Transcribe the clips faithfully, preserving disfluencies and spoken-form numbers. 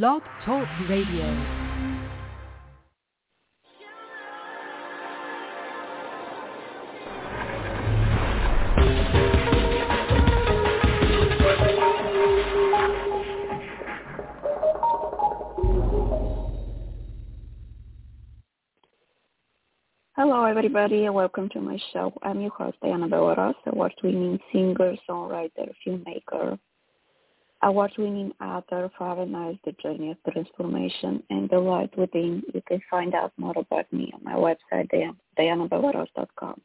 Blog Talk Radio. Hello, everybody, and welcome to my show. I'm your host, Dianna Bellerose, award-winning singer, songwriter, filmmaker, award-winning author, Fahrenheit, The Journey of Transformation, and The Light Within. You can find out more about me on my website, dianna bellerose dot com.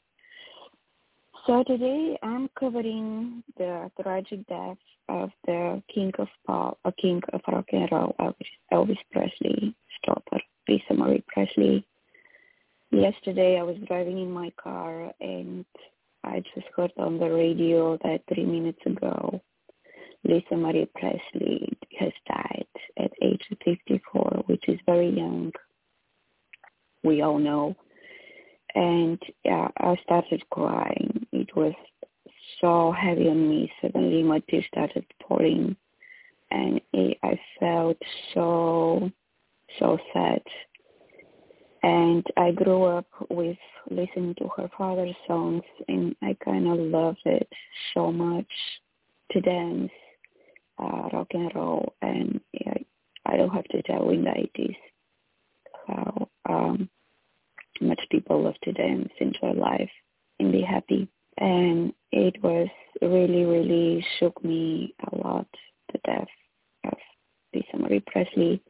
So today I'm covering the tragic death of the king of pop, a king of rock and roll, Elvis Presley, daughter, Lisa Marie Presley. Yesterday I was driving in my car and I just heard on the radio that three minutes ago Lisa Marie Presley has died at age fifty-four, which is very young, we all know. And yeah, I started crying. It was so heavy on me. Suddenly my tears started pouring and it, I felt so, so sad. And I grew up with listening to her father's songs, and I kind of loved it so much, to dance, uh, rock and roll, and yeah, I don't have to tell in the eighties how um, much people love to dance, enjoy life, and be happy. And it was really, really shook me a lot, the death of Lisa Marie Presley.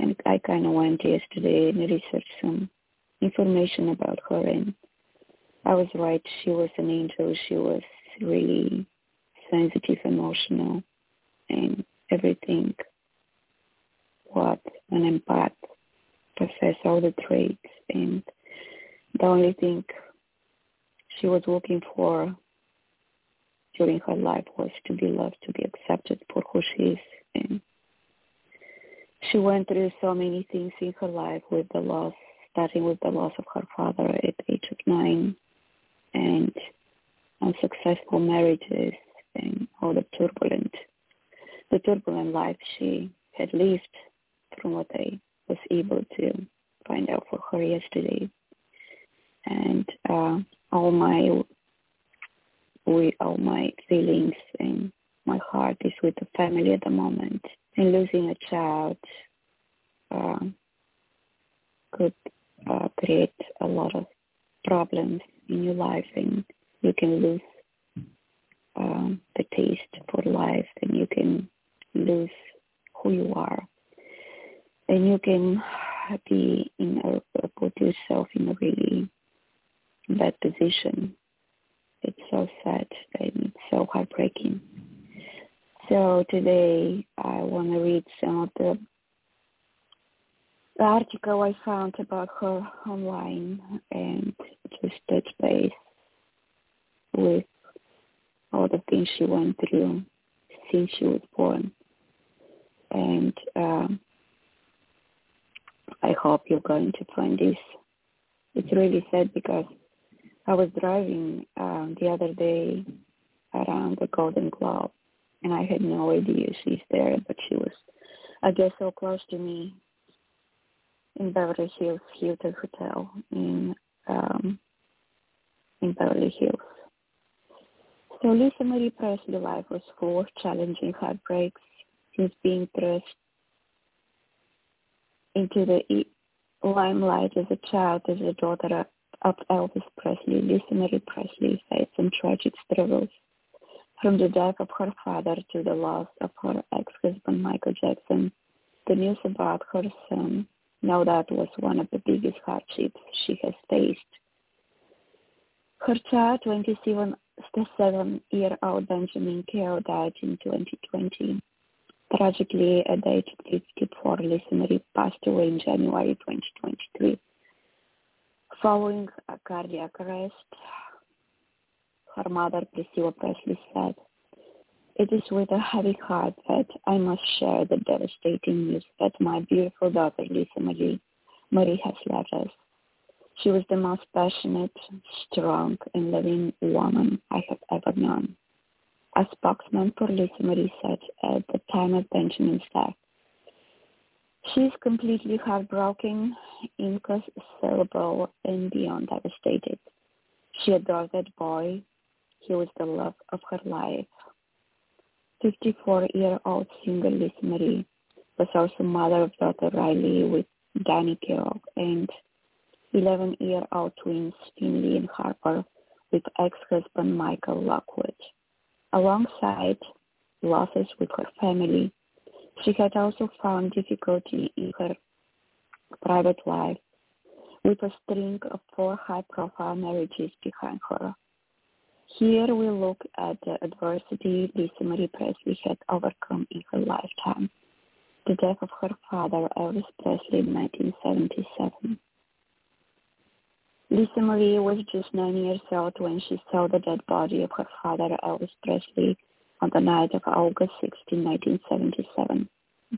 And I kind of went yesterday and researched some information about her, and I was right. She was an angel. She was really sensitive, emotional, and everything. What an empath, possessed all the traits. And the only thing she was looking for during her life was to be loved, to be accepted for who she is. And she went through so many things in her life with the loss, starting with the loss of her father at the age of nine, and unsuccessful marriages, and all the turbulent, the turbulent life she had lived, from what I was able to find out for her yesterday. And uh, all my, we, all my feelings and my heart is with the family at the moment. And losing a child uh, could uh, create a lot of problems in your life, and you can lose uh, the taste for life, and you can lose who you are, and you can be in a, put yourself in a really bad position. It's so sad and it's so heartbreaking. So today I want to read some of the, the article I found about her online and just touch base with all the things she went through since she was born. And um, I hope you're going to find this. It's really sad because I was driving um, the other day around the Golden Globe. And I had no idea she's there, but she was, I guess, so close to me in Beverly Hills Hilton Hotel in um, in Beverly Hills. So Lisa Marie Presley's life was full of challenging heartbreaks, since being thrust into the limelight as a child as a daughter of Elvis Presley. Lisa Marie Presley had some tragic struggles, from the death of her father to the loss of her ex-husband, Michael Jackson. The news about her son, no doubt, was one of the biggest hardships she has faced. Her child, twenty-seven-year-old Benjamin Keough, died in twenty twenty. Tragically, at the age of fifty-four, Lisa Marie passed away in January twenty twenty-three, following a cardiac arrest. Her mother, Priscilla Presley, said, "It is with a heavy heart that I must share the devastating news that my beautiful daughter, Lisa Marie, Marie has left us. She was the most passionate, strong, and loving woman I have ever known." A spokesman for Lisa Marie said at the time of Benjamin's death, She's completely heartbroken, incus, cerebral, and beyond devastated. She adored that boy. He was the love of her life. fifty-four-year-old singer Lisa Marie was also mother of daughter Riley with Danny Keogh and eleven-year-old twins Finley and Harper with ex-husband Michael Lockwood. Alongside losses with her family, she had also found difficulty in her private life with a string of four high-profile marriages behind her. Here we look at the adversity Lisa Marie Presley had overcome in her lifetime. The death of her father, Elvis Presley, in nineteen seventy-seven. Lisa Marie was just nine years old when she saw the dead body of her father, Elvis Presley, on the night of August sixteenth, nineteen seventy-seven.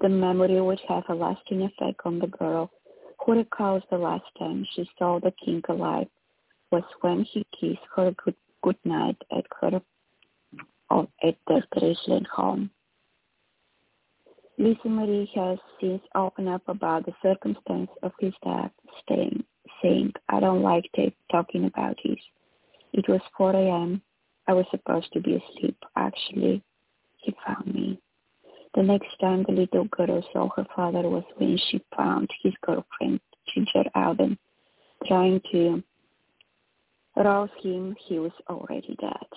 The memory would have a lasting effect on the girl, who recalls the last time she saw the king alive was when he kissed her good, good night at her oh, at the Graceland home. Lisa Marie has since opened up about the circumstance of his death, staying, saying, "I don't like t- talking about this. It was four a.m. I was supposed to be asleep. Actually, he found me." The next time the little girl saw her father was when she found his girlfriend, Ginger Alden, trying to rouse him. He was already dead.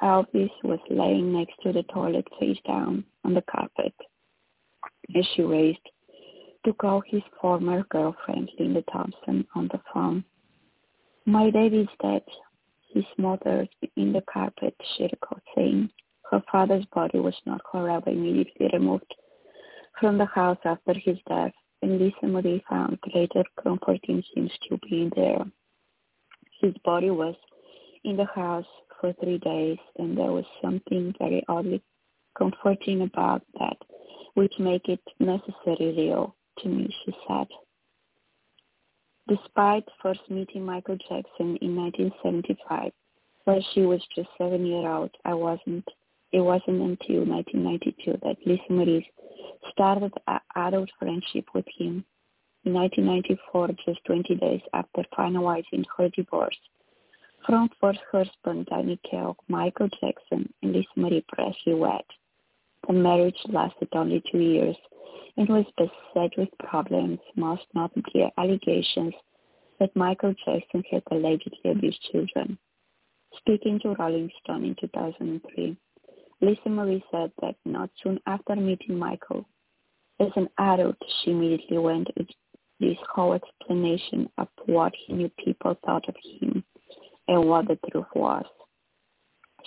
Elvis was laying next to the toilet face down on the carpet as she raised to call his former girlfriend, Linda Thompson, on the phone. "My daddy's dead. He smothered in the carpet," she recalled saying. Her father's body was not, however, immediately removed from the house after his death, and Lisa Marie found later comfort in him still being there. His body was in the house for three days, and there was something very oddly comforting about that, which made it necessarily real to me, she said. Despite first meeting Michael Jackson in nineteen seventy-five, when she was just seven years old, I wasn't. It wasn't until nineteen ninety-two that Lisa Marie started an adult friendship with him. In nineteen ninety-four, just twenty days after finalizing her divorce from first husband Danny Keogh, Michael Jackson and Lisa Marie Presley wed. The marriage lasted only two years. It was beset with problems, most notably allegations that Michael Jackson had allegedly abused children. Speaking to Rolling Stone in two thousand three, Lisa Marie said that not soon after meeting Michael, as an adult, she immediately went into this whole explanation of what he knew people thought of him and what the truth was.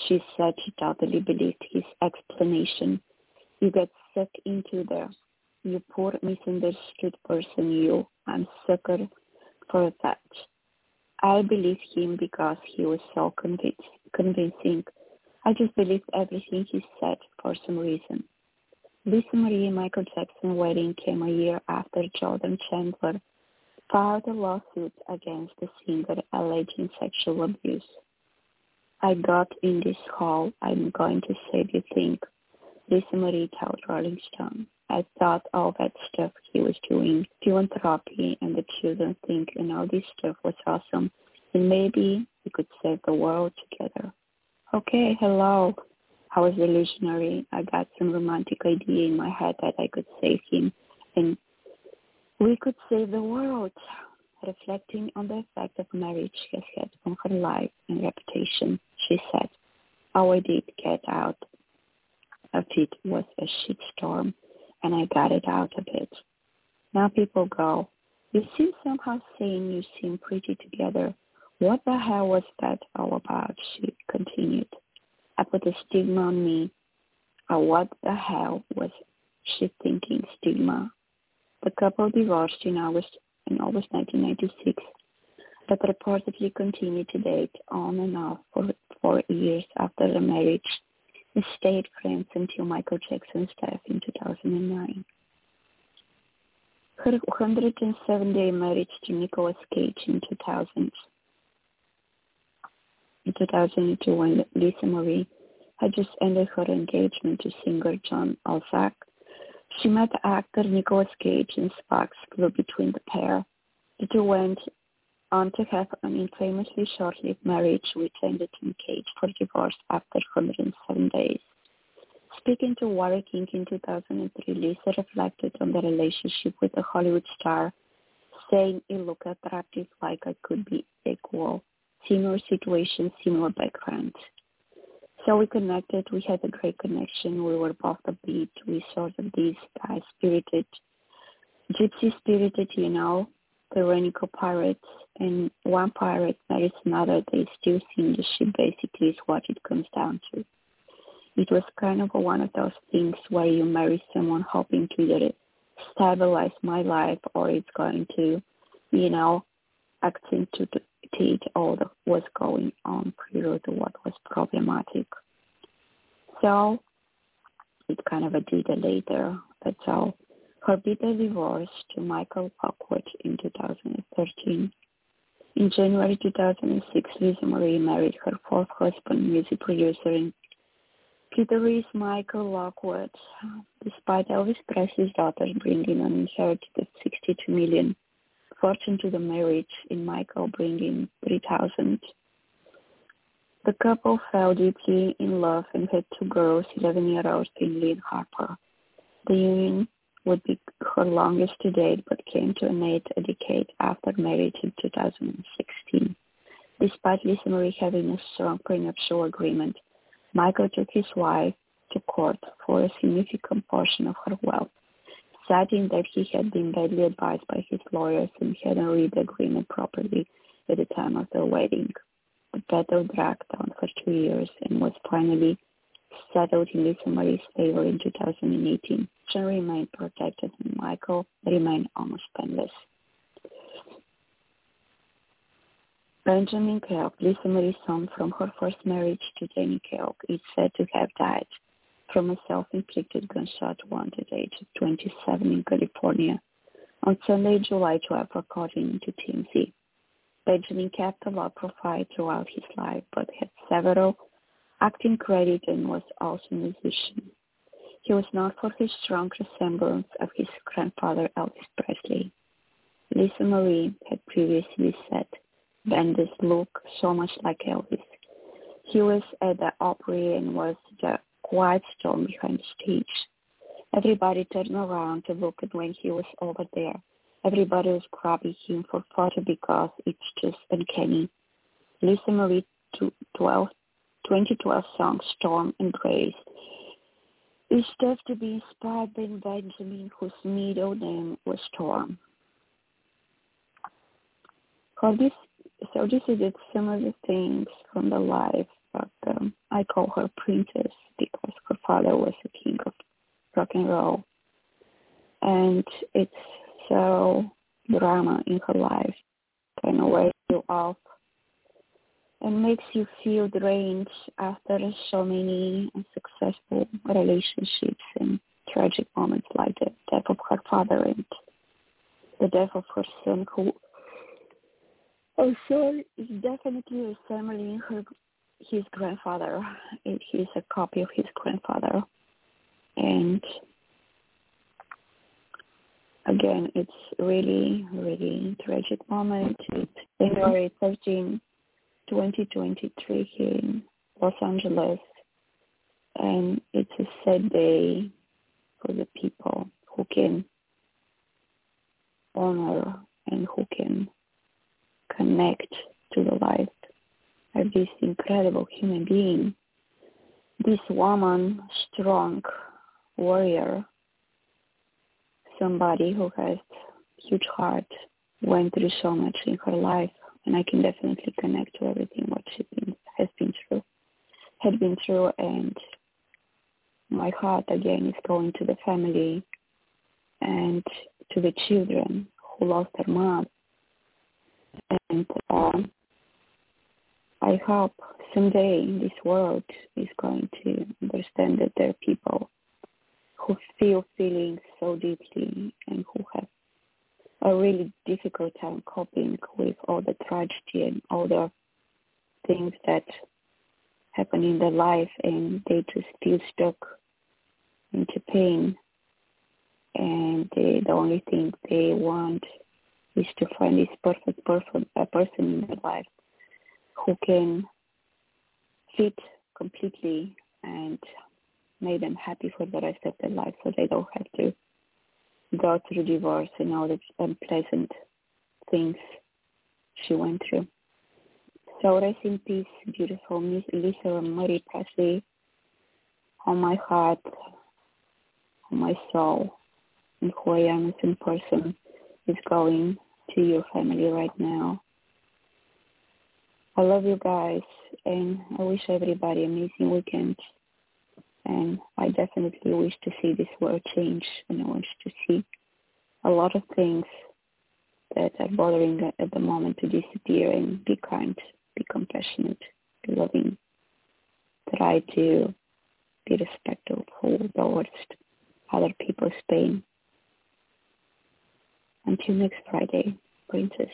She said she totally believed his explanation. "You get sucked into the You poor misunderstood person, you. I'm sucker for that." I believed him because he was so convinced, convincing. I just believed everything he said for some reason. Lisa Marie and Michael Jackson's wedding came a year after Jordan Chandler filed a lawsuit against the singer alleging sexual abuse. "I got in this hole. I'm going to save you thing," Lisa Marie told Rolling Stone. "I thought all that stuff he was doing, philanthropy and the children thing and all this stuff was awesome, and maybe we could save the world together. Okay, hello. I was delusional. I got some romantic idea in my head that I could save him and we could save the world." Reflecting on the effect of marriage has had on her life and reputation, she said, "How I did get out of it was a shitstorm, and I got it out of it. Now people go, you seem somehow sane, you seem pretty together. What the hell was that all about?" she continued. "I put a stigma on me. Oh, what the hell was she thinking? Stigma." The couple divorced in August, in August nineteen ninety-six, but reportedly continued to date on and off for four years after the marriage. They stayed friends until Michael Jackson's death in two thousand nine. Her one hundred seven-day marriage to Nicolas Cage in two thousand. In two thousand two, when Lisa Marie had just ended her engagement to singer John Alsack, She met actor Nicolas Cage and sparks flew between the pair. The two went on to have an infamously short-lived marriage which ended in Cage for divorce after one hundred seven days. Speaking to Warwick King in two thousand three, Lisa reflected on the relationship with the Hollywood star, saying it looked attractive, like I could be equal. Similar situation, similar background. So we connected. We had a great connection. We were both upbeat. We sort of these guys spirited, gypsy spirited, you know, tyrannical pirates. And one pirate marries another. They still sink the ship, basically, is what it comes down to. It was kind of one of those things where you marry someone hoping to either stabilize my life or it's going to, you know, accentuate all that was going on prior to what was problematic. So it kind of a did a later, that's all. Her bitter divorce to Michael Lockwood in two thousand thirteen. In January two thousand six, Lisa Marie married her fourth husband, music producer and guitarist Michael Lockwood. Despite Elvis Presley's daughter bringing an inheritance of sixty-two million dollars fortune to the marriage, in Michael bringing three thousand dollars. The couple fell deeply in love and had two girls, eleven-year-old Finley and Harper. The union would be her longest to date, but came to an end a decade after marriage in two thousand sixteen. Despite Lisa Marie having a strong prenuptial agreement, Michael took his wife to court for a significant portion of her wealth, citing that he had been badly advised by his lawyers and hadn't read the agreement properly at the time of their wedding. The battle dragged on for two years and was finally settled in Lisa Marie's favor in two thousand eighteen. She remained protected and Michael remained almost penniless. Benjamin Keough, Lisa Marie's son from her first marriage to Danny Keogh, is said to have died from a self-inflicted gunshot wound at age twenty-seven in California on Sunday, July twelfth, according to T M Z. Benjamin kept a low profile throughout his life, but had several acting credits and was also a musician. He was known for his strong resemblance of his grandfather, Elvis Presley. Lisa Marie had previously said, Bender's look so much like Elvis. He was at the Opry and was the quiet storm behind the stage. Everybody turned around to look at when he was over there. Everybody was grabbing him for photo because it's just uncanny. Lisa Marie twenty twelve song Storm and Grace is tough to be inspired by Benjamin, whose middle name was Storm. For this So this is it, some of the things from the life of the, I call her princess because her father was a king of rock and roll. And it's so drama in her life, kind of wakes you up and makes you feel drained after so many unsuccessful relationships and tragic moments like the death of her father and the death of her son, who also, is definitely resembling her, his grandfather. It is a copy of his grandfather. And again, it's really, really tragic moment. It's January thirteenth, twenty twenty-three here in Los Angeles. And it's a sad day for the people who can honor and who can connect to the life of this incredible human being, this woman, strong warrior, somebody who has huge heart, went through so much in her life, and I can definitely connect to everything what she been, has been through, had been through, and my heart again is going to the family and to the children who lost their mom. And um, I hope someday this world is going to understand that there are people who feel feelings so deeply and who have a really difficult time coping with all the tragedy and all the things that happen in their life, and they just feel stuck into pain and they, the only thing they want is to find this perfect person, a person in their life who can fit completely and make them happy for the rest of their life, so they don't have to go through divorce and all these unpleasant things she went through. So rest in peace, beautiful Miss Lisa Marie Presley, on my heart, on my soul, and who I am as a person is going to your family right now. I love you guys, and I wish everybody an amazing weekend. And I definitely wish to see this world change, and I wish to see a lot of things that are bothering at the moment to disappear. And be kind, be compassionate, be loving. Try to be respectful towards other people's pain. Until next Friday, Princess.